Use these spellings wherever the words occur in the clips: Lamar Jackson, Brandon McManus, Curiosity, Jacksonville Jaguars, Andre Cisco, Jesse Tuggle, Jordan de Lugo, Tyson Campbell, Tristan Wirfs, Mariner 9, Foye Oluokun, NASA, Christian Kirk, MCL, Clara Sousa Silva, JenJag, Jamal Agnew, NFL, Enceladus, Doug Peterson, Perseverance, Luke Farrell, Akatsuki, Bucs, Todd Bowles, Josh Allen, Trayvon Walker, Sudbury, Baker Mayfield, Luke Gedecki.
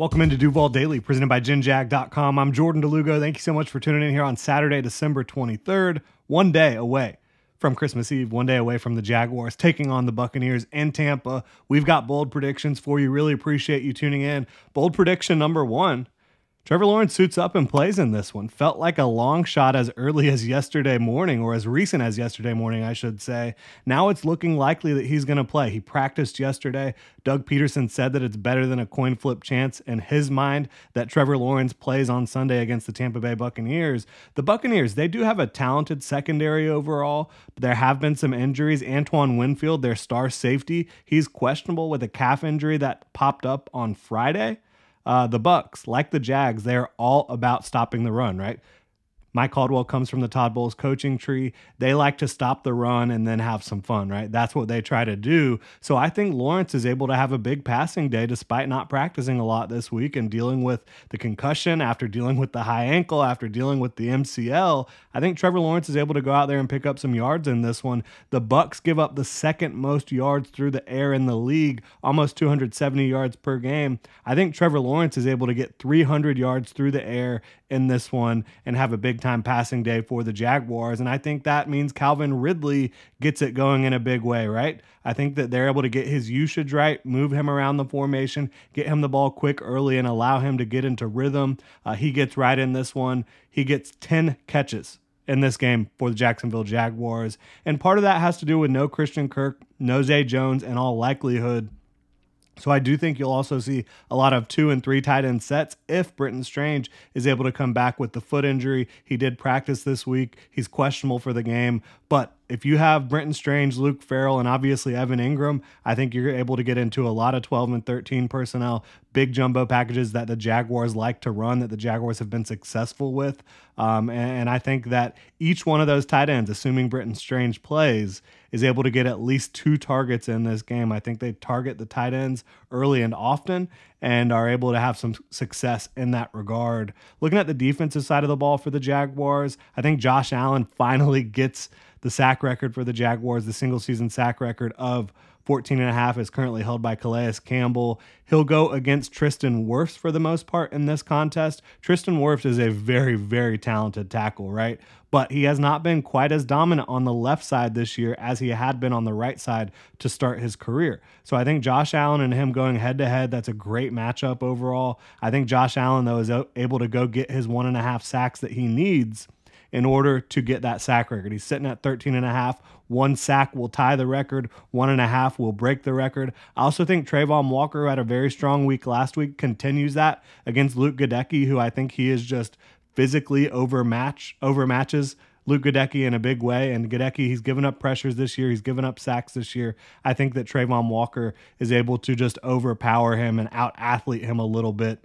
Welcome into Duval Daily, presented by JenJag.com. I'm Jordan de Lugo. Thank you so much for tuning in here on Saturday, December 23rd, 1 day away from Christmas Eve, 1 day away from the Jaguars taking on the Buccaneers in Tampa. We've got bold predictions for you. Really appreciate you tuning in. Bold prediction number one, Trevor Lawrence suits up and plays in this one. Felt like a long shot as early as yesterday morning, or as recent as yesterday morning, I should say. Now it's looking likely that he's going to play. He practiced yesterday. Doug Peterson said that it's better than a coin flip chance in his mind that Trevor Lawrence plays on Sunday against the Tampa Bay Buccaneers. The Buccaneers, they do have a talented secondary overall, but there have been some injuries. Antoine Winfield, their star safety, he's questionable with a calf injury that popped up on Friday. The Bucs, like the Jags, they're all about stopping the run, right? Mike Caldwell comes from the Todd Bowles coaching tree. They like to stop the run and then have some fun, right? That's what they try to do. So I think Lawrence is able to have a big passing day despite not practicing a lot this week and dealing with the concussion, after dealing with the high ankle, after dealing with the MCL. I think Trevor Lawrence is able to go out there and pick up some yards in this one. The Bucs give up the second most yards through the air in the league, almost 270 yards per game. I think Trevor Lawrence is able to get 300 yards through the air in this one and have a big time passing day for the Jaguars. And I think that means Calvin Ridley gets it going in a big way, right? I think that they're able to get his usage right, move him around the formation, get him the ball quick early and allow him to get into rhythm. He gets right in this one. He gets 10 catches in this game for the Jacksonville Jaguars. And part of that has to do with no Christian Kirk, no Zay Jones in all likelihood. So I do think you'll also see a lot of 2 and 3 tight end sets if Brenton Strange is able to come back with the foot injury. He did practice this week. He's questionable for the game. But if you have Brenton Strange, Luke Farrell, and obviously Evan Ingram, I think you're able to get into a lot of 12 and 13 personnel, big jumbo packages that the Jaguars like to run, that the Jaguars have been successful with. And I think that each one of those tight ends, assuming Brenton Strange plays, is able to get at least 2 targets in this game. I think they target the tight ends early and often and are able to have some success in that regard. Looking at the defensive side of the ball for the Jaguars, I think Josh Allen finally gets the sack record for the Jaguars. The single season sack record of 14.5 is currently held by Calais Campbell. He'll go against Tristan Wirfs for the most part in this contest. Tristan Wirfs is a very, very talented tackle, right? But he has not been quite as dominant on the left side this year as he had been on the right side to start his career. So I think Josh Allen and him going head-to-head, that's a great matchup overall. I think Josh Allen, though, is able to go get his 1.5 sacks that he needs in order to get that sack record. He's sitting at 13.5. 1 sack will tie the record. 1.5 will break the record. I also think Trayvon Walker, who had a very strong week last week, continues that against Luke Gedecki, who I think he is just physically overmatches Luke Gedecki in a big way. And Gedecki, he's given up pressures this year. He's given up sacks this year. I think that Trayvon Walker is able to just overpower him and out-athlete him a little bit.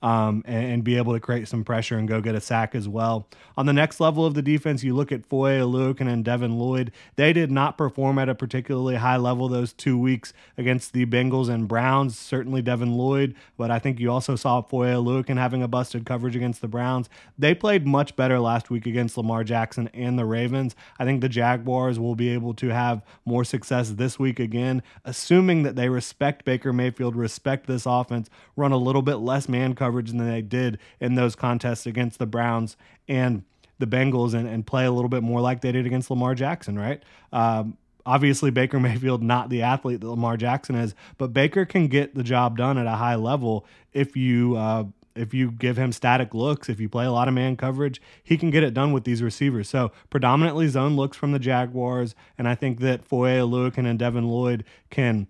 And be able to create some pressure and go get a sack as well. On the next level of the defense, you look at Foye Oluokun and Devin Lloyd. They did not perform at a particularly high level those 2 weeks against the Bengals and Browns, certainly Devin Lloyd, but I think you also saw Foye Oluokun having a busted coverage against the Browns. They played much better last week against Lamar Jackson and the Ravens. I think the Jaguars will be able to have more success this week again, assuming that they respect Baker Mayfield, respect this offense, run a little bit less man coverage than they did in those contests against the Browns and the Bengals and play a little bit more like they did against Lamar Jackson, right? Obviously, Baker Mayfield, not the athlete that Lamar Jackson is, but Baker can get the job done at a high level if you give him static looks, if you play a lot of man coverage, he can get it done with these receivers. So predominantly zone looks from the Jaguars, and I think that Foye Oluokun and Devin Lloyd can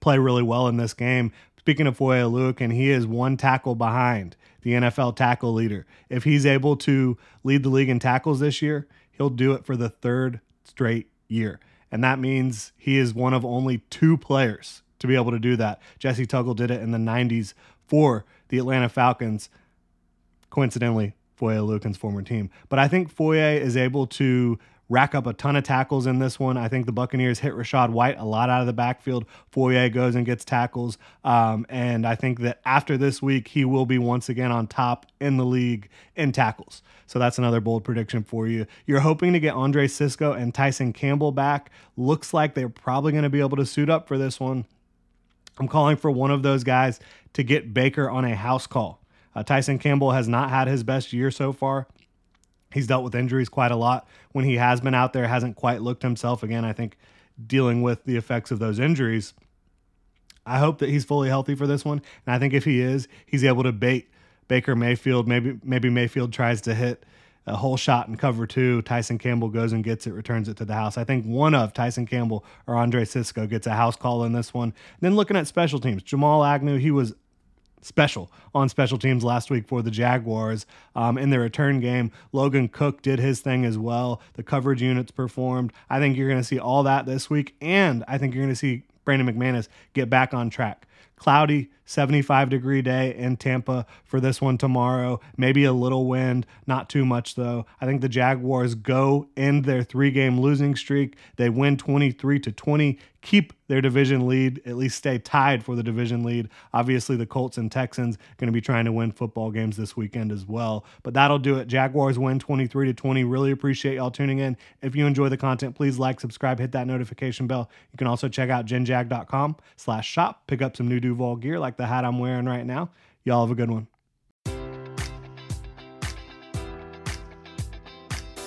play really well in this game. Speaking of Foye Oluokun, he is one tackle behind the NFL tackle leader. If he's able to lead the league in tackles this year, he'll do it for the third straight year. And that means he is one of only two players to be able to do that. Jesse Tuggle did it in the 90s for the Atlanta Falcons, coincidentally, Foye Oluokun's former team. But I think Foye is able to rack up a ton of tackles in this one. I think the Buccaneers hit Rashad White a lot out of the backfield. Foye goes and gets tackles. And I think that after this week, he will be once again on top in the league in tackles. So that's another bold prediction for you. You're hoping to get Andre Cisco and Tyson Campbell back. Looks like they're probably going to be able to suit up for this one. I'm calling for one of those guys to get Baker on a house call. Tyson Campbell has not had his best year so far. He's dealt with injuries quite a lot. When he has been out there, hasn't quite looked himself again, I think, dealing with the effects of those injuries. I hope that he's fully healthy for this one. And I think if he is, he's able to bait Baker Mayfield. Maybe Mayfield tries to hit a whole shot in cover two. Tyson Campbell goes and gets it, returns it to the house. I think one of Tyson Campbell or Andre Cisco gets a house call in this one. And then looking at special teams, Jamal Agnew, he was special on special teams last week for the Jaguars in their return game. Logan Cook did his thing as well. The coverage units performed. I think you're going to see all that this week, and I think you're going to see Brandon McManus get back on track. Cloudy, 75-degree day in Tampa for this one tomorrow. Maybe a little wind, not too much though. I think the Jaguars go end their three-game losing streak. They win 23-20, keep their division lead, at least stay tied for the division lead. Obviously, the Colts and Texans are going to be trying to win football games this weekend as well. But that'll do it. Jaguars win 23-20. Really appreciate y'all tuning in. If you enjoy the content, please like, subscribe, hit that notification bell. You can also check out genjag.com/shop. Pick up some new Duval gear like the hat I'm wearing right now. Y'all have a good one.